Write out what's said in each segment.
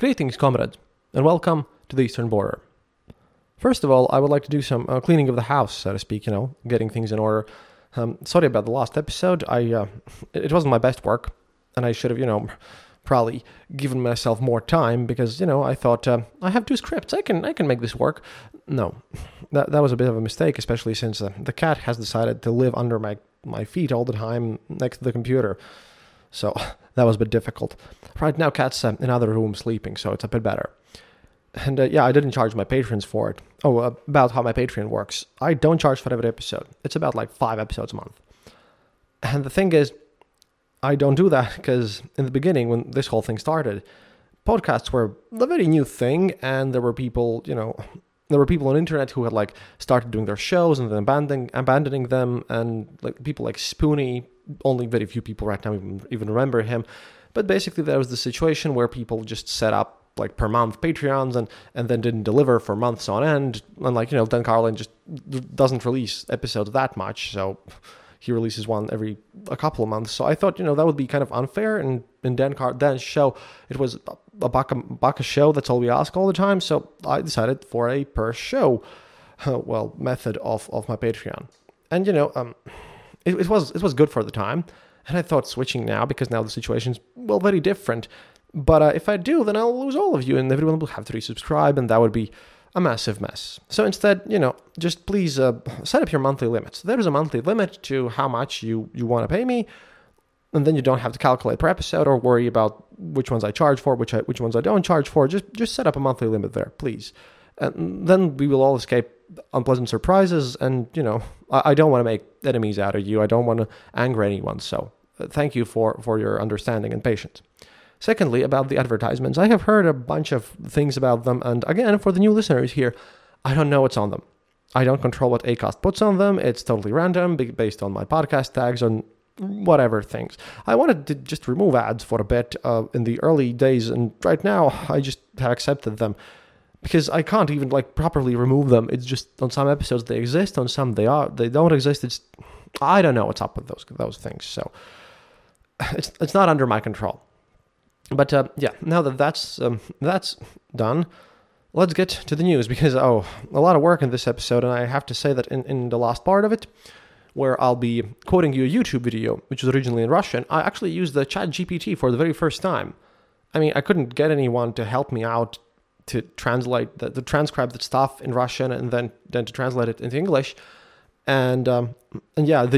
Greetings, comrade, and welcome to the eastern border. First of all, I would like to do some cleaning of the house, so to speak, getting things in order. Sorry about the last episode. It wasn't my best work, and I should have, probably given myself more time because, I thought, I have two scripts, I can make this work. No, that was a bit of a mistake, especially since the cat has decided to live under my feet all the time next to the computer. So that was a bit difficult. Right now, cat's in another room sleeping, so it's a bit better. And I didn't charge my patrons for it. Oh, about how my Patreon works. I don't charge for every episode. It's about 5 episodes a month. And the thing is, I don't do that because in the beginning, when this whole thing started, podcasts were a very new thing. And there were people, on the internet who had started doing their shows and then abandoning them. And people like Spoonie. Only very few people right now even remember him. But basically, there was the situation where people just set up per month Patreons and then didn't deliver for months on end. And Dan Carlin just doesn't release episodes that much. So he releases one every a couple of months. So I thought, that would be kind of unfair. And in Dan's show, it was a buck a show. That's all we ask all the time. So I decided for a per show, method of my Patreon. And, It was good for the time, and I thought switching now because now the situation's very different. But if I do, then I'll lose all of you, and everyone will have to resubscribe, and that would be a massive mess. So instead, just please set up your monthly limits. There is a monthly limit to how much you want to pay me, and then you don't have to calculate per episode or worry about which ones I charge for, which ones I don't charge for. Just set up a monthly limit there, please, and then we will all escape unpleasant surprises. And I don't want to make enemies out of you. I don't want to anger anyone, so thank you for your understanding and patience. Secondly, about the advertisements, I have heard a bunch of things about them, and again, for the new listeners here, I don't know what's on them. I don't control what Acast puts on them. It's totally random, based on my podcast tags and whatever things. I wanted to just remove ads for a bit in the early days, and right now I just have accepted them. Because I can't even properly remove them. It's just on some episodes they exist, on some they don't exist. It's I don't know what's up with those things. So it's not under my control. But now that's done, let's get to the news because a lot of work in this episode, and I have to say that in the last part of it, where I'll be quoting you a YouTube video which was originally in Russian, I actually used the ChatGPT for the very first time. I mean, I couldn't get anyone to help me out to translate the transcribe the stuff in Russian and then to translate it into English. And the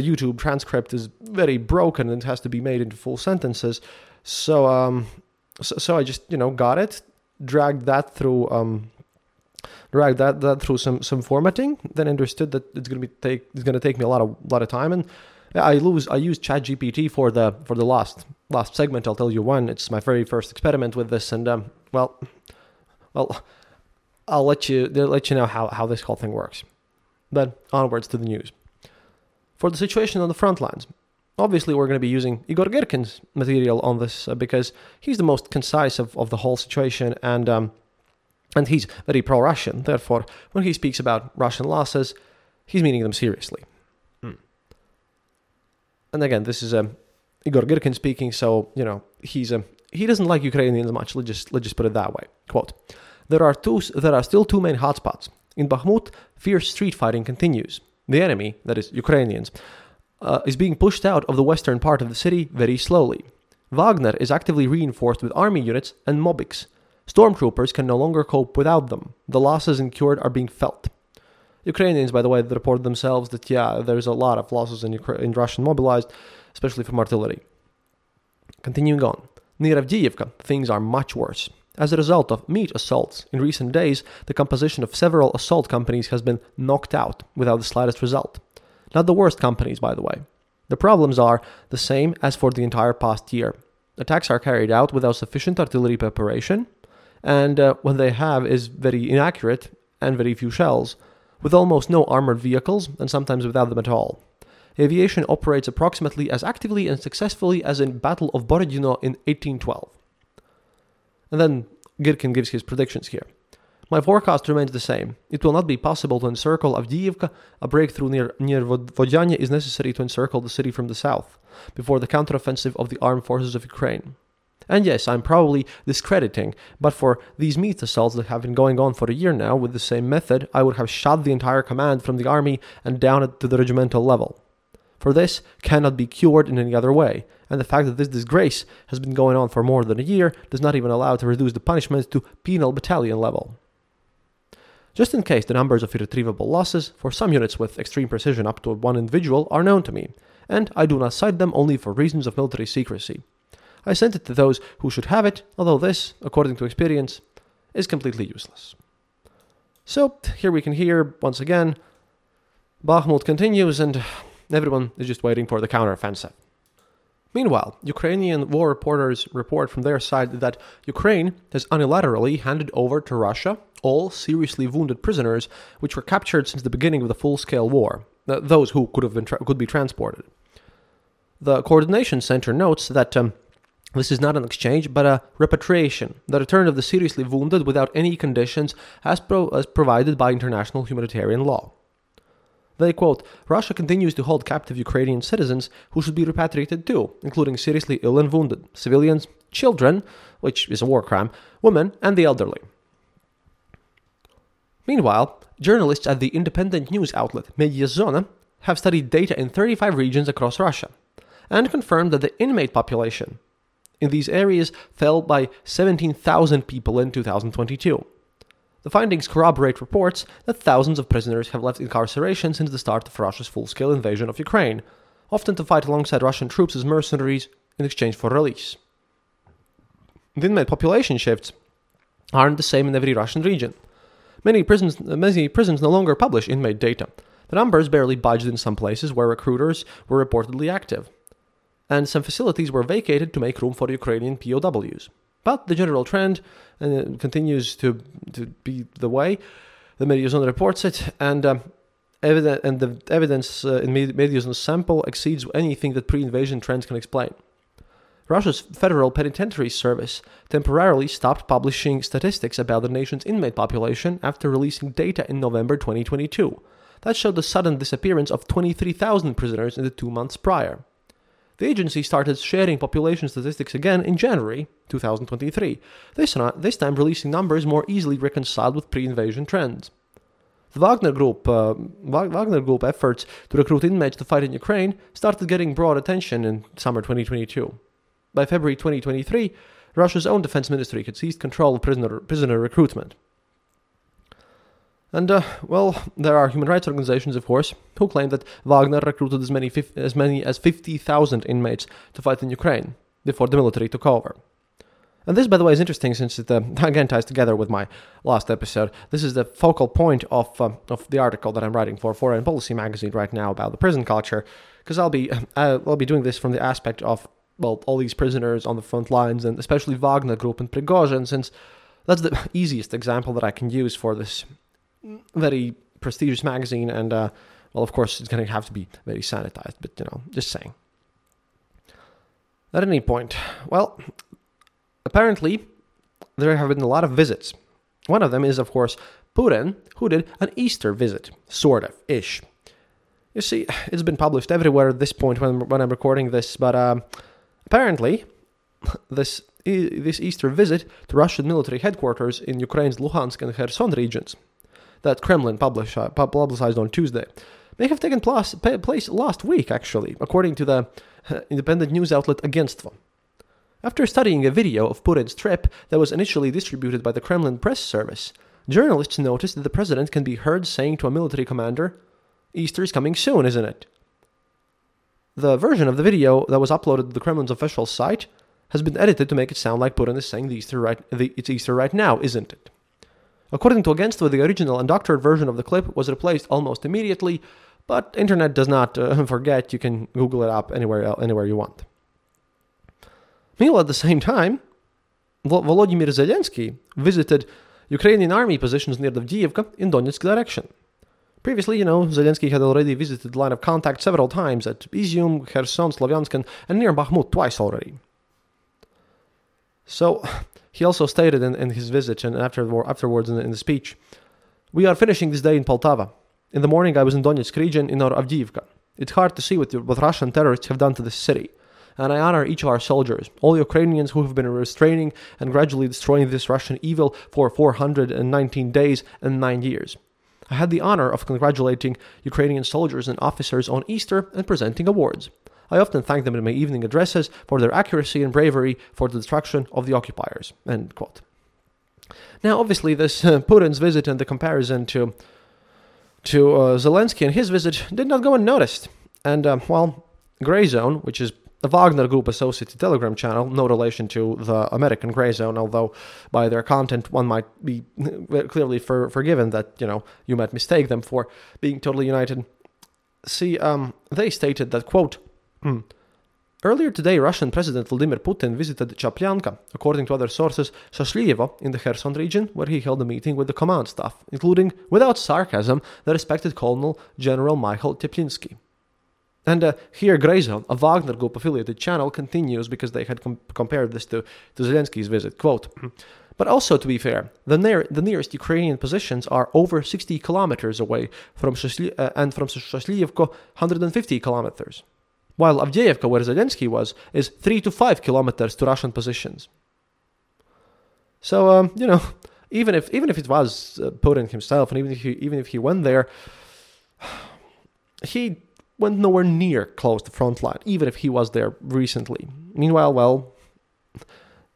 YouTube transcript is very broken and it has to be made into full sentences. So I just, got it, dragged that through some formatting, then understood that it's going to take me a lot of time, and I use ChatGPT for the last segment. I'll tell you when. It's my very first experiment with this, and well, I'll let you know how this whole thing works. Then onwards to the news. For the situation on the front lines, obviously we're going to be using Igor Girkin's material on this because he's the most concise of the whole situation, and he's very pro-Russian. Therefore, when he speaks about Russian losses, he's meaning them seriously. And again, this is Igor Girkin speaking, so he doesn't like Ukrainians much. Let's just put it that way. Quote. There are still two main hotspots. In Bakhmut, fierce street fighting continues. The enemy, that is Ukrainians, is being pushed out of the western part of the city very slowly. Wagner is actively reinforced with army units and mobiks. Stormtroopers can no longer cope without them. The losses incurred are being felt. Ukrainians, by the way, report themselves that there's a lot of losses in Russian mobilized, especially from artillery. Continuing on. Near Avdiivka, things are much worse. As a result of meat assaults in recent days, the composition of several assault companies has been knocked out without the slightest result. Not the worst companies, by the way. The problems are the same as for the entire past year. Attacks are carried out without sufficient artillery preparation, and what they have is very inaccurate and very few shells, with almost no armored vehicles and sometimes without them at all. Aviation operates approximately as actively and successfully as in Battle of Borodino in 1812. And then Girkin gives his predictions here. My forecast remains the same. It will not be possible to encircle Avdiivka. A breakthrough near Vodziane is necessary to encircle the city from the south, before the counteroffensive of the armed forces of Ukraine. And yes, I'm probably discrediting, but for these meat assaults that have been going on for a year now with the same method, I would have shot the entire command from the army and down to the regimental level. For this cannot be cured in any other way, and the fact that this disgrace has been going on for more than a year does not even allow to reduce the punishments to penal battalion level. Just in case the numbers of irretrievable losses for some units with extreme precision up to one individual are known to me, and I do not cite them only for reasons of military secrecy. I sent it to those who should have it, although this, according to experience, is completely useless. So, here we can hear, once again, Bakhmut continues and everyone is just waiting for the counteroffensive. Meanwhile, Ukrainian war reporters report from their side that Ukraine has unilaterally handed over to Russia all seriously wounded prisoners which were captured since the beginning of the full-scale war, those who could be transported. The coordination center notes that this is not an exchange, but a repatriation, the return of the seriously wounded without any conditions as provided by international humanitarian law. They quote, Russia continues to hold captive Ukrainian citizens who should be repatriated too, including seriously ill and wounded, civilians, children, which is a war crime, women, and the elderly. Meanwhile, journalists at the independent news outlet MediaZona have studied data in 35 regions across Russia and confirmed that the inmate population in these areas fell by 17,000 people in 2022. The findings corroborate reports that thousands of prisoners have left incarceration since the start of Russia's full-scale invasion of Ukraine, often to fight alongside Russian troops as mercenaries in exchange for release. The inmate population shifts aren't the same in every Russian region. Many prisons no longer publish inmate data. The numbers barely budged in some places where recruiters were reportedly active, and some facilities were vacated to make room for Ukrainian POWs. But the general trend continues to be the way. The MediaZona reports it, and the evidence in MediaZona's sample exceeds anything that pre-invasion trends can explain. Russia's Federal Penitentiary Service temporarily stopped publishing statistics about the nation's inmate population after releasing data in November 2022 that showed the sudden disappearance of 23,000 prisoners in the 2 months prior. The agency started sharing population statistics again in January 2023, this time releasing numbers more easily reconciled with pre-invasion trends. The Wagner Group efforts to recruit inmates to fight in Ukraine started getting broad attention in summer 2022. By February 2023, Russia's own defense ministry had seized control of prisoner recruitment. And, there are human rights organizations, of course, who claim that Wagner recruited as many as 50,000 inmates to fight in Ukraine before the military took over. And this, by the way, is interesting since it, again, ties together with my last episode. This is the focal point of the article that I'm writing for Foreign Policy magazine right now about the prison culture, because I'll be doing this from the aspect of, all these prisoners on the front lines, and especially Wagner Group and Prigozhin, since that's the easiest example that I can use for this very prestigious magazine, and, of course, it's going to have to be very sanitized, but, just saying. At any point, apparently, there have been a lot of visits. One of them is, of course, Putin, who did an Easter visit, sort of, ish. You see, it's been published everywhere at this point when I'm recording this, but, apparently, this Easter visit to Russian military headquarters in Ukraine's Luhansk and Kherson regions that Kremlin publicized on Tuesday may have taken place last week, actually, according to the independent news outlet Againstvo. After studying a video of Putin's trip that was initially distributed by the Kremlin press service, journalists noticed that the president can be heard saying to a military commander, "Easter is coming soon, isn't it?" The version of the video that was uploaded to the Kremlin's official site has been edited to make it sound like Putin is saying it's Easter right now, isn't it? According to Againstvo, the original undoctored version of the clip was replaced almost immediately, but internet does not forget. You can Google it up anywhere you want. Meanwhile, at the same time, Volodymyr Zelensky visited Ukrainian army positions near the Avdiivka in Donetsk direction. Previously, Zelensky had already visited the line of contact several times at Izium, Kherson, Slaviansk, and near Bakhmut twice already. So, he also stated in his visit and afterwards in the speech, "We are finishing this day in Poltava. In the morning I was in Donetsk region in our Avdiivka. It's hard to see what Russian terrorists have done to this city. and I honor each of our soldiers, all Ukrainians who have been restraining and gradually destroying this Russian evil for 419 days and 9 years. I had the honor of congratulating Ukrainian soldiers and officers on Easter and presenting awards. I often thank them in my evening addresses for their accuracy and bravery for the destruction of the occupiers." End quote. Now, obviously, this Putin's visit and the comparison to Zelensky and his visit did not go unnoticed. And, Grey Zone, which is the Wagner Group associated Telegram channel, no relation to the American Grey Zone, although by their content one might be clearly forgiven that, you might mistake them for being totally united. See, they stated that, quote, "Earlier today, Russian President Vladimir Putin visited Chaplynka, according to other sources, Soslievo in the Kherson region, where he held a meeting with the command staff, including, without sarcasm, the respected Colonel General Michael Tieplinsky." And here Grey Zone, a Wagner Group affiliated channel, continues because they had compared this to Zelensky's visit, quote, "But also, to be fair, the nearest Ukrainian positions are over 60 kilometers away from from Soslievko, 150 kilometers. While Avdiivka, where Zelensky was, is 3 to 5 kilometers to Russian positions." So, even if it was Putin himself, and even if he went there, he went nowhere near close to the front line, even if he was there recently. Meanwhile,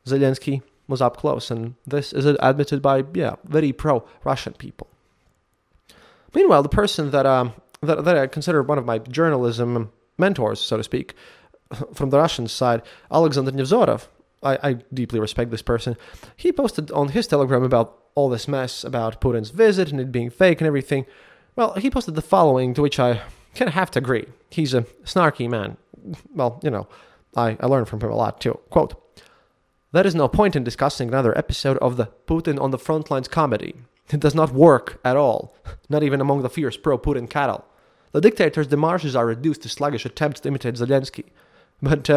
Zelensky was up close, and this is admitted by, very pro-Russian people. Meanwhile, the person that I consider one of my journalism mentors, so to speak, from the Russian side, Alexander Nevzorov, I deeply respect this person. He posted on his Telegram about all this mess about Putin's visit and it being fake and everything. Well, he posted the following, to which I kind of have to agree. He's a snarky man. Well, I learned from him a lot too. Quote, "There is no point in discussing another episode of the Putin on the front lines comedy. It does not work at all, not even among the fierce pro-Putin cattle. The dictator's demarches are reduced to sluggish attempts to imitate Zelensky, but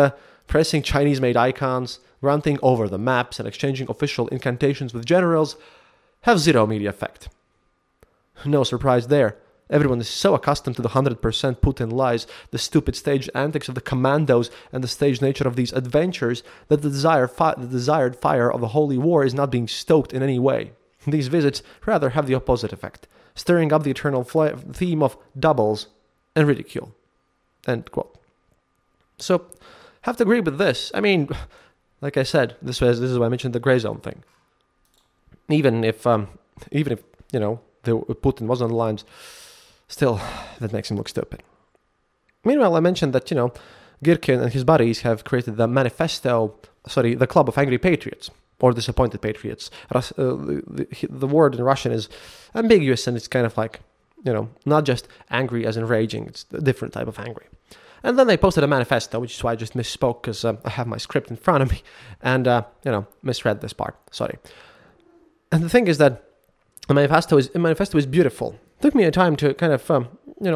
pressing Chinese-made icons, ranting over the maps, and exchanging official incantations with generals have zero media effect." No surprise there. Everyone is so accustomed to the 100% Putin lies, the stupid staged antics of the commandos, and the staged nature of these adventures that the desired fire of the holy war is not being stoked in any way. These visits rather have the opposite effect, stirring up the eternal theme of doubles and ridicule. End quote. So, have to agree with this. I mean, like I said, this is why I mentioned the Grey Zone thing. Even if Putin was on the lines, still, that makes him look stupid. Meanwhile, I mentioned that, Girkin and his buddies have created the Club of Angry Patriots, or Disappointed Patriots. The word in Russian is ambiguous, and it's kind of like, not just angry as in raging, it's a different type of angry. And then they posted a manifesto, which is why I just misspoke, because I have my script in front of me, and, misread this part, sorry. And the thing is that the manifesto is beautiful. Took me a time to kind of,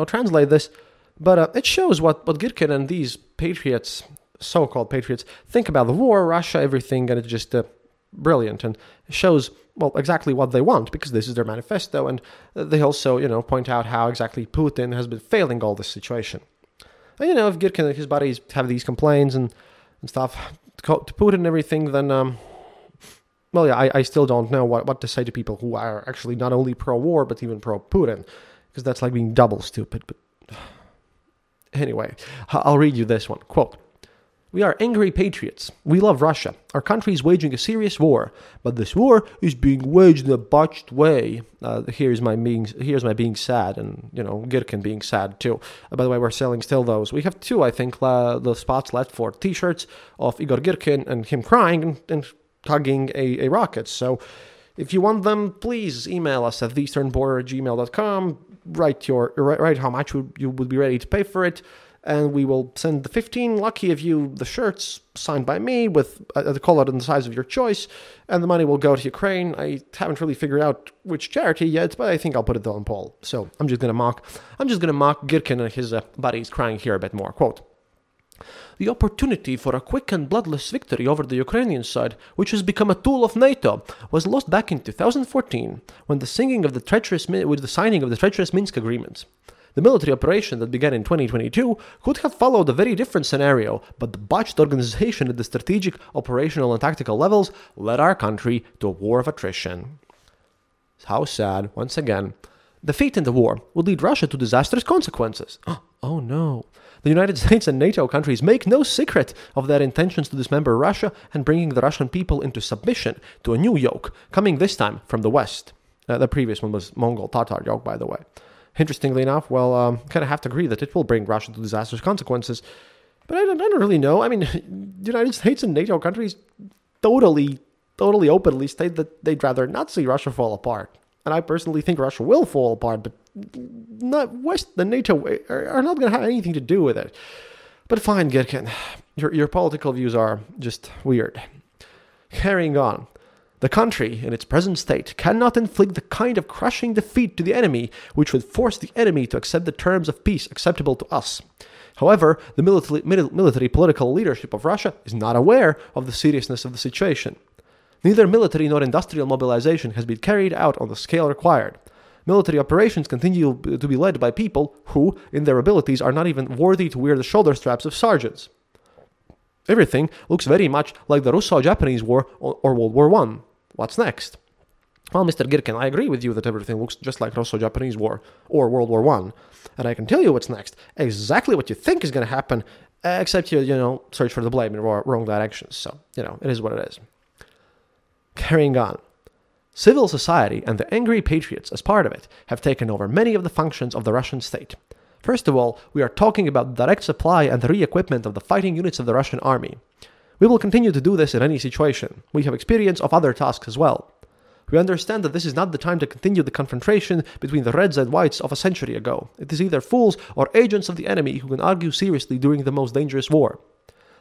translate this, but it shows what Girkin and these patriots, so-called patriots, think about the war, Russia, everything, and it's just brilliant, and shows, exactly what they want, because this is their manifesto, and they also, point out how exactly Putin has been failing all this situation. And, if Girkin and his buddies have these complaints and stuff to Putin and everything, then, I still don't know what to say to people who are actually not only pro-war, but even pro-Putin, because that's like being double stupid. But anyway, I'll read you this one. Quote, "We are angry patriots. We love Russia. Our country is waging a serious war, but this war is being waged in a botched way." Here's my being sad, and, Girkin being sad too. By the way, we're selling still those. We have two, I think, the spots left for t-shirts of Igor Girkin and him crying and hugging a rocket. So if you want them, please email us at theeasternborder@gmail.com. Write how much you would be ready to pay for it, and we will send the 15 lucky of you the shirts signed by me with the color and the size of your choice, and the money will go to Ukraine. I haven't really figured out which charity yet, but I think I'll put it on poll. So I'm just gonna mock Girkin and his buddies crying here a bit more. Quote, "The opportunity for a quick and bloodless victory over the Ukrainian side, which has become a tool of NATO, was lost back in 2014 when the signing of the treacherous Minsk agreements. The military operation that began in 2022 could have followed a very different scenario, but the botched organization at the strategic, operational, and tactical levels led our country to a war of attrition. How sad, once again. Defeat in the war would lead Russia to disastrous consequences. Oh no. The United States and NATO countries make no secret of their intentions to dismember Russia and bringing the Russian people into submission to a new yoke, coming this time from the West. The previous one was Mongol-Tatar yoke, by the way. Interestingly enough, well, kind of have to agree that it will bring Russia to disastrous consequences. But I don't really know. I mean, the United States and NATO countries totally openly state that they'd rather not see Russia fall apart. And I personally think Russia will fall apart, but the NATO are not going to have anything to do with it. But fine, Girkin, your political views are just weird. Carrying on. The country, in its present state, cannot inflict the kind of crushing defeat to the enemy which would force the enemy to accept the terms of peace acceptable to us. However, the military political leadership of Russia is not aware of the seriousness of the situation. Neither military nor industrial mobilization has been carried out on the scale required. Military operations continue to be led by people who, in their abilities, are not even worthy to wear the shoulder straps of sergeants. Everything looks very much like the Russo-Japanese War or World War I. What's next? Well, Mr. Girkin, I agree with you that everything looks just like Russo-Japanese War or World War I. And I can tell you what's next. Exactly what you think is going to happen, except you search for the blame in wrong directions. So, it is what it is. Carrying on. Civil society and the angry patriots, as part of it, have taken over many of the functions of the Russian state. First of all, we are talking about direct supply and re-equipment of the fighting units of the Russian army. We will continue to do this in any situation. We have experience of other tasks as well. We understand that this is not the time to continue the confrontation between the reds and whites of a century ago. It is either fools or agents of the enemy who can argue seriously during the most dangerous war.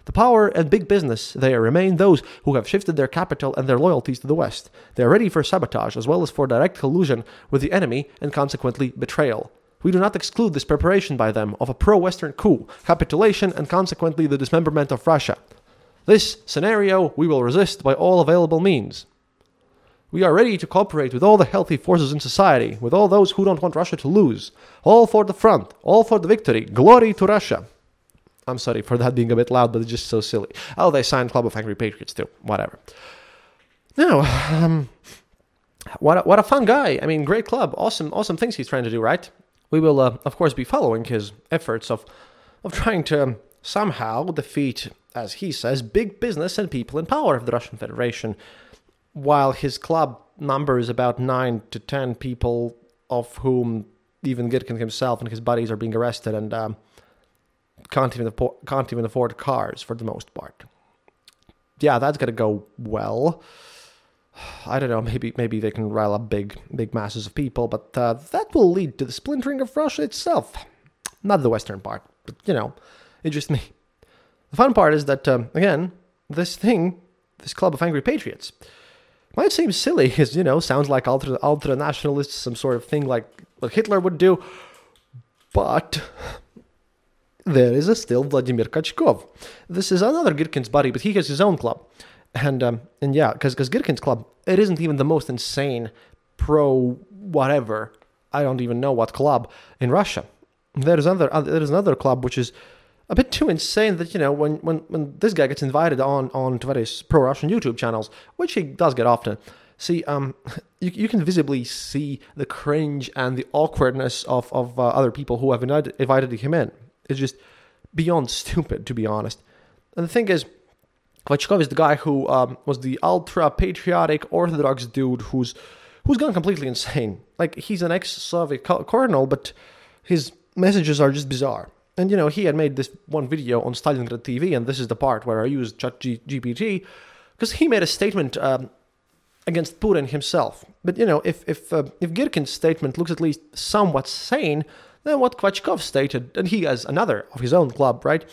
The power and big business there remain those who have shifted their capital and their loyalties to the West. They are ready for sabotage as well as for direct collusion with the enemy and consequently betrayal. We do not exclude this preparation by them of a pro-Western coup, capitulation, and consequently the dismemberment of Russia. This scenario we will resist by all available means. We are ready to cooperate with all the healthy forces in society, with all those who don't want Russia to lose. All for the front, all for the victory, glory to Russia. I'm sorry for that being a bit loud, but it's just so silly. Oh, they signed Club of Angry Patriots too. Whatever. Now, what a fun guy. I mean, great club. Awesome things he's trying to do, right? We will, of course, be following his efforts of trying to somehow defeat, as he says, big business and people in power of the Russian Federation, while his club numbers about 9 to 10 people, of whom even Girkin himself and his buddies are being arrested and... Can't even afford cars for the most part. Yeah, that's gonna go well. I don't know. Maybe they can rile up big masses of people, but that will lead to the splintering of Russia itself, not the Western part. But it's just me. The fun part is that again, this Club of Angry Patriots, might seem silly, because sounds like ultra nationalists, some sort of thing like what Hitler would do, but. There is still Vladimir Kachkov. This is another Girkin's buddy, but he has his own club. And yeah, because Girkin's club, it isn't even the most insane pro-whatever, I don't even know what club, in Russia. There is another club which is a bit too insane that, when this guy gets invited on to various pro-Russian YouTube channels, which he does get often, see, you can visibly see the cringe and the awkwardness of other people who have invited him in. It's just beyond stupid, to be honest. And the thing is, Kachkov is the guy who was the ultra-patriotic Orthodox dude who's gone completely insane. Like, he's an ex-Soviet colonel, but his messages are just bizarre. And, he had made this one video on Stalingrad TV, and this is the part where I used ChatGPT, because he made a statement against Putin himself. But, if Girkin's statement looks at least somewhat sane... Then what Kachkov stated, and he has another of his own club, right?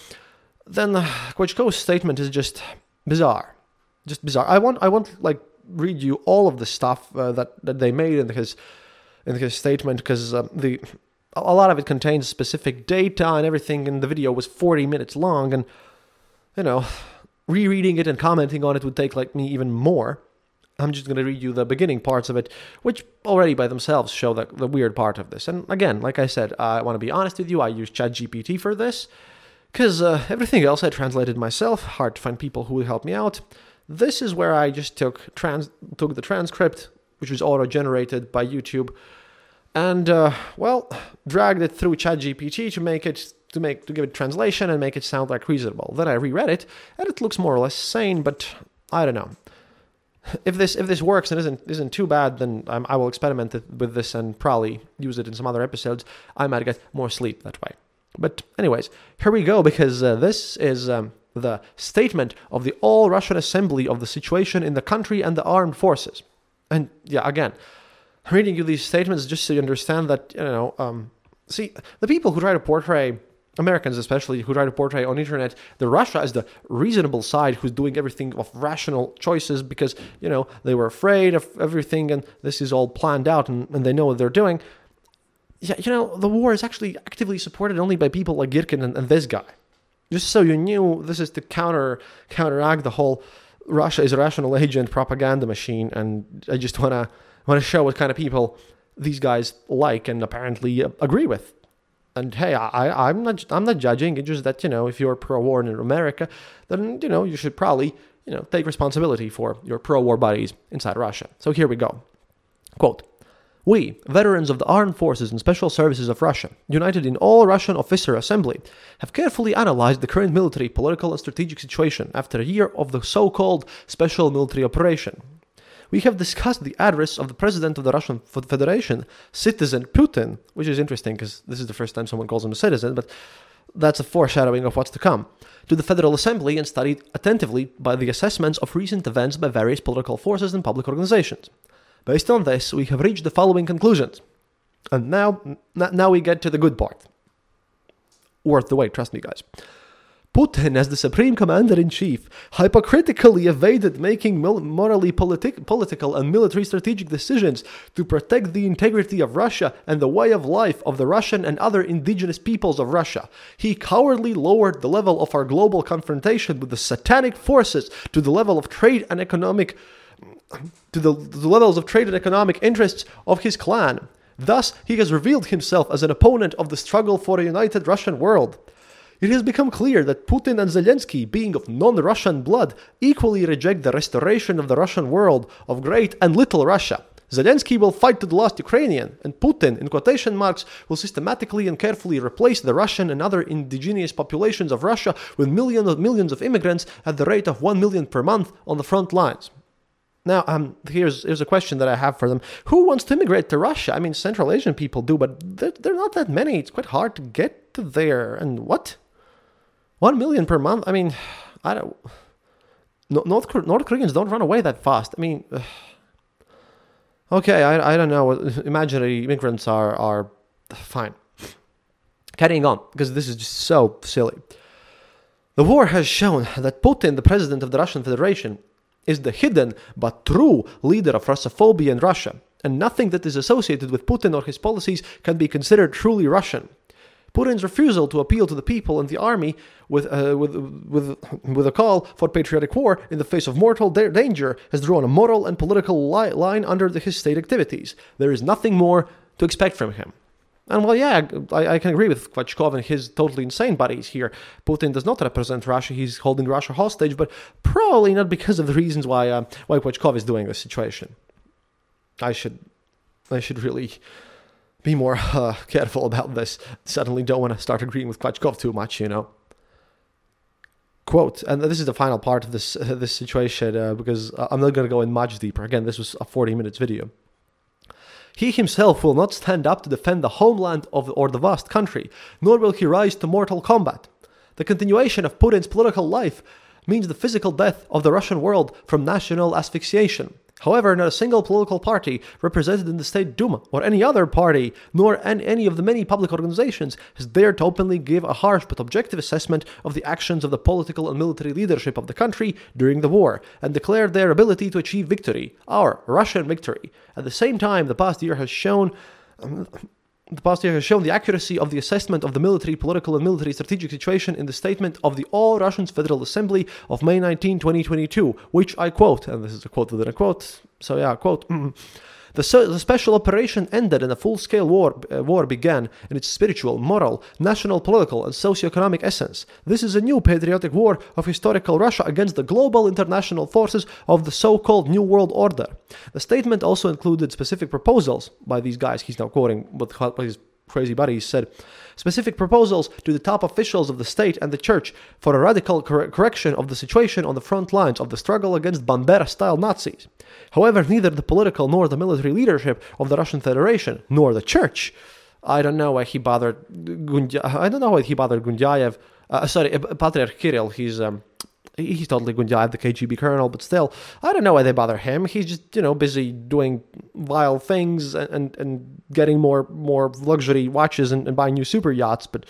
Then Kachkov's statement is just bizarre. Just bizarre. I won't like read you all of the stuff that they made in his statement, because a lot of it contains specific data and everything, and the video was 40 minutes long, and rereading it and commenting on it would take me even more. I'm just going to read you the beginning parts of it, which already by themselves show the weird part of this. And again, like I said, I want to be honest with you, I use ChatGPT for this, because everything else I translated myself, hard to find people who would help me out. This is where I just took the transcript, which was auto-generated by YouTube, and, dragged it through ChatGPT to give it translation and make it sound like reasonable. Then I reread it, and it looks more or less sane, but I don't know. If this works and isn't too bad, then I will experiment with this and probably use it in some other episodes. I might get more sleep that way. But anyways, here we go, because this is the statement of the All-Russian Assembly of the situation in the country and the armed forces. And yeah, again, I'm reading you these statements just so you understand that, see, the people who try to portray, Americans especially, who try to portray on internet that Russia is the reasonable side who's doing everything of rational choices because, they were afraid of everything and this is all planned out and they know what they're doing. Yeah, the war is actually actively supported only by people like Girkin and this guy. Just so you knew, this is to counteract the whole Russia is a rational agent propaganda machine, and I just want to show what kind of people these guys like and apparently agree with. And hey, I'm not judging. It's just that if you're pro-war in America, then you should probably take responsibility for your pro-war buddies inside Russia. So here we go. Quote: "We, veterans of the armed forces and special services of Russia, united in All-Russian Officer Assembly, have carefully analyzed the current military, political, and strategic situation after a year of the so-called special military operation. We have discussed the address of the President of the Russian Federation, Citizen Putin," which is interesting because this is the first time someone calls him a citizen, but that's a foreshadowing of what's to come, "to the Federal Assembly and studied attentively by the assessments of recent events by various political forces and public organizations. Based on this, we have reached the following conclusions." And now we get to the good part. Worth the wait, trust me, guys. "Putin, as the Supreme Commander-in-Chief, hypocritically evaded making morally political and military strategic decisions to protect the integrity of Russia and the way of life of the Russian and other indigenous peoples of Russia. He cowardly lowered the level of our global confrontation with the satanic forces to the level of trade and economic... to the levels of trade and economic interests of his clan. Thus, he has revealed himself as an opponent of the struggle for a united Russian world. It has become clear that Putin and Zelensky, being of non-Russian blood, equally reject the restoration of the Russian world of great and little Russia. Zelensky will fight to the last Ukrainian, and Putin, in quotation marks, will systematically and carefully replace the Russian and other indigenous populations of Russia with millions of immigrants at the rate of 1 million per month on the front lines." Now, here's a question that I have for them. Who wants to immigrate to Russia? I mean, Central Asian people do, but they're not that many. It's quite hard to get to there. And what? 1 million per month? I mean, I don't... North Koreans don't run away that fast. I mean... Okay, I don't know. Imaginary immigrants are fine. Carrying on, because this is just so silly. "The war has shown that Putin, the president of the Russian Federation, is the hidden but true leader of Russophobia in Russia, and nothing that is associated with Putin or his policies can be considered truly Russian. Putin's refusal to appeal to the people and the army with a call for patriotic war in the face of mortal danger has drawn a moral and political line under his state activities. There is nothing more to expect from him." And well, yeah, I can agree with Kachkov and his totally insane buddies here. Putin does not represent Russia. He's holding Russia hostage, but probably not because of the reasons why Kachkov is doing this situation. I should really be more careful about this. Suddenly don't want to start agreeing with Kachkov too much, Quote, and this is the final part of this situation, because I'm not going to go in much deeper. Again, this was a 40-minute video. "He himself will not stand up to defend the homeland or the vast country, nor will he rise to mortal combat. The continuation of Putin's political life means the physical death of the Russian world from national asphyxiation. However, not a single political party represented in the State Duma or any other party, nor any of the many public organizations, has dared to openly give a harsh but objective assessment of the actions of the political and military leadership of the country during the war, and declared their ability to achieve victory, our Russian victory. At the same time, the past year has shown The past year has shown the accuracy of the assessment of the military, political, and military strategic situation in the statement of the All-Russians Federal Assembly of May 19, 2022, which I quote, and this is a quote within a quote, so yeah, quote, The special operation ended and a full-scale war began in its spiritual, moral, national, political, and socio-economic essence. This is a new patriotic war of historical Russia against the global international forces of the so-called New World Order. The statement also included specific proposals by these guys. He's now quoting what his crazy buddies said. Specific proposals to the top officials of the state and the church for a radical correction of the situation on the front lines of the struggle against Bandera-style Nazis. However, neither the political nor the military leadership of the Russian Federation, nor the church, I don't know why he bothered Gundyaev, Patriarch Kirill, he's totally Gundyaev, the KGB colonel, but still, I don't know why they bother him. He's just, busy doing vile things and getting more luxury watches and buying new super yachts. But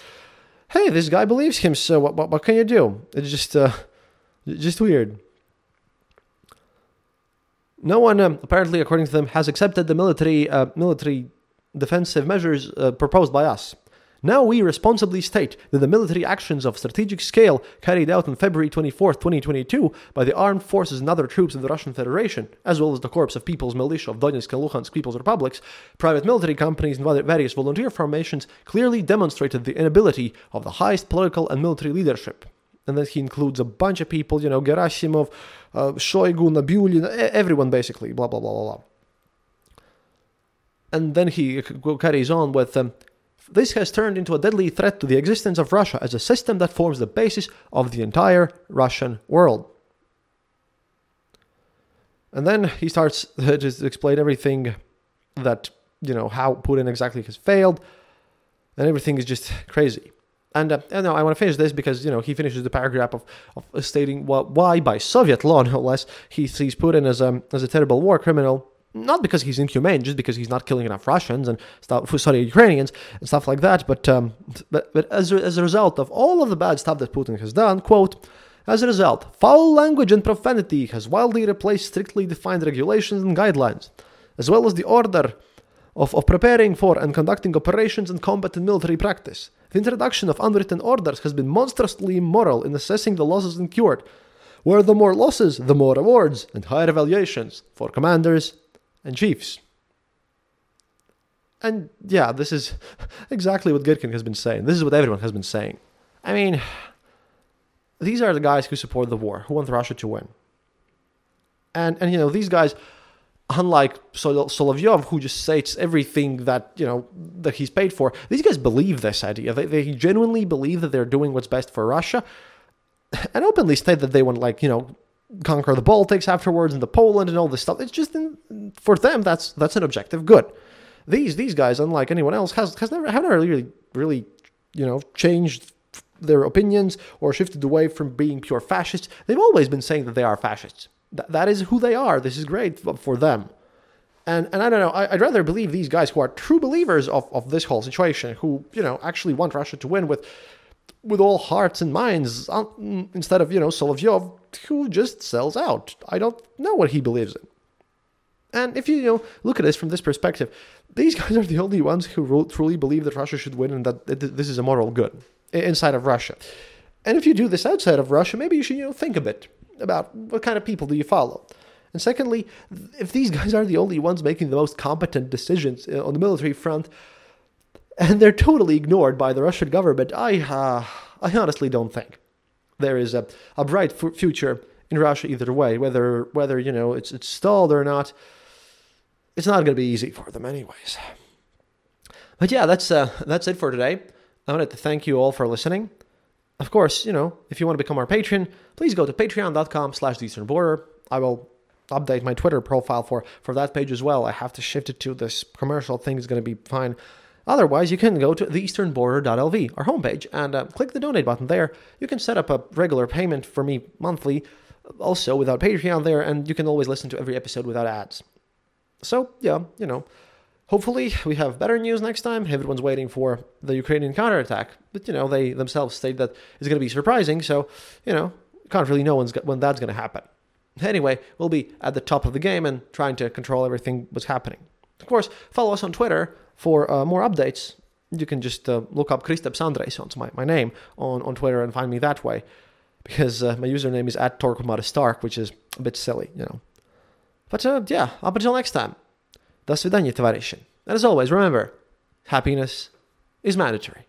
hey, this guy believes him, so what can you do? It's just weird. No one, apparently, according to them, has accepted the military defensive measures proposed by us. Now we responsibly state that the military actions of strategic scale carried out on February 24, 2022 by the armed forces and other troops of the Russian Federation, as well as the Corps of People's Militia of Donetsk and Luhansk People's Republics, private military companies and various volunteer formations clearly demonstrated the inability of the highest political and military leadership. And then he includes a bunch of people, Gerasimov, Shoigu, Nabulin, everyone basically, blah, blah, blah, blah, blah. And then he carries on with... This has turned into a deadly threat to the existence of Russia as a system that forms the basis of the entire Russian world. And then he starts to explain everything that, how Putin exactly has failed. And everything is just crazy. And I want to finish this because, he finishes the paragraph of stating why, by Soviet law no less, he sees Putin as a terrible war criminal. Not because he's inhumane, just because he's not killing enough Russians and stuff. Sorry, Ukrainians and stuff like that. But as a result of all of the bad stuff that Putin has done, quote, as a result, foul language and profanity has wildly replaced strictly defined regulations and guidelines, as well as the order of preparing for and conducting operations and combat in military practice. The introduction of unwritten orders has been monstrously immoral in assessing the losses incurred, where the more losses, the more awards and higher evaluations for commanders and chiefs. And yeah, this is exactly what Girkin has been saying. This is what everyone has been saying. I mean, these are the guys who support the war, who want Russia to win. And these guys, unlike Solovyov, who just states everything that he's paid for, these guys believe this idea. They genuinely believe that they're doing what's best for Russia, and openly state that they want, conquer the Baltics afterwards and the Poland and all this stuff. It's just for them that's an objective good. These guys, unlike anyone else, have never really changed their opinions or shifted away from being pure fascists. They've always been saying that they are fascists. That is who they are. This is great for them. And I don't know. I'd rather believe these guys who are true believers of this whole situation, who actually want Russia to win with all hearts and minds, instead of, Solovyov, who just sells out. I don't know what he believes in. And if you, look at this from this perspective, these guys are the only ones who truly believe that Russia should win and that this is a moral good inside of Russia. And if you do this outside of Russia, maybe you should, think a bit about what kind of people do you follow. And secondly, if these guys are the only ones making the most competent decisions on the military front, and they're totally ignored by the Russian government, I honestly don't think there is a bright future in Russia either way. Whether it's stalled or not, it's not going to be easy for them anyways. But yeah, that's it for today. I wanted to thank you all for listening. Of course, if you want to become our patron, please go to patreon.com/theeasternborder. I will update my Twitter profile for that page as well. I have to shift it to this commercial thing. It's going to be fine. Otherwise, you can go to theeasternborder.lv, our homepage, and click the donate button there. You can set up a regular payment for me monthly, also without Patreon there, and you can always listen to every episode without ads. So, yeah, hopefully we have better news next time. Everyone's waiting for the Ukrainian counterattack, but, they themselves state that it's going to be surprising, so, can't really know when that's going to happen. Anyway, we'll be at the top of the game and trying to control everything that's happening. Of course, follow us on Twitter, For more updates, you can just look up Kristaps Andrejsons, my name, on Twitter and find me that way. Because my username is @Torquemada Stark, which is a bit silly, you know. But yeah, up until next time. Do svidaniya, tovarishin. And as always, remember, happiness is mandatory.